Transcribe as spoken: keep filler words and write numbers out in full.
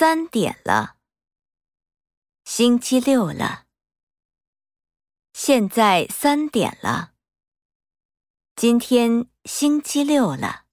三点了。星期六了。现在三点了。今天星期六了。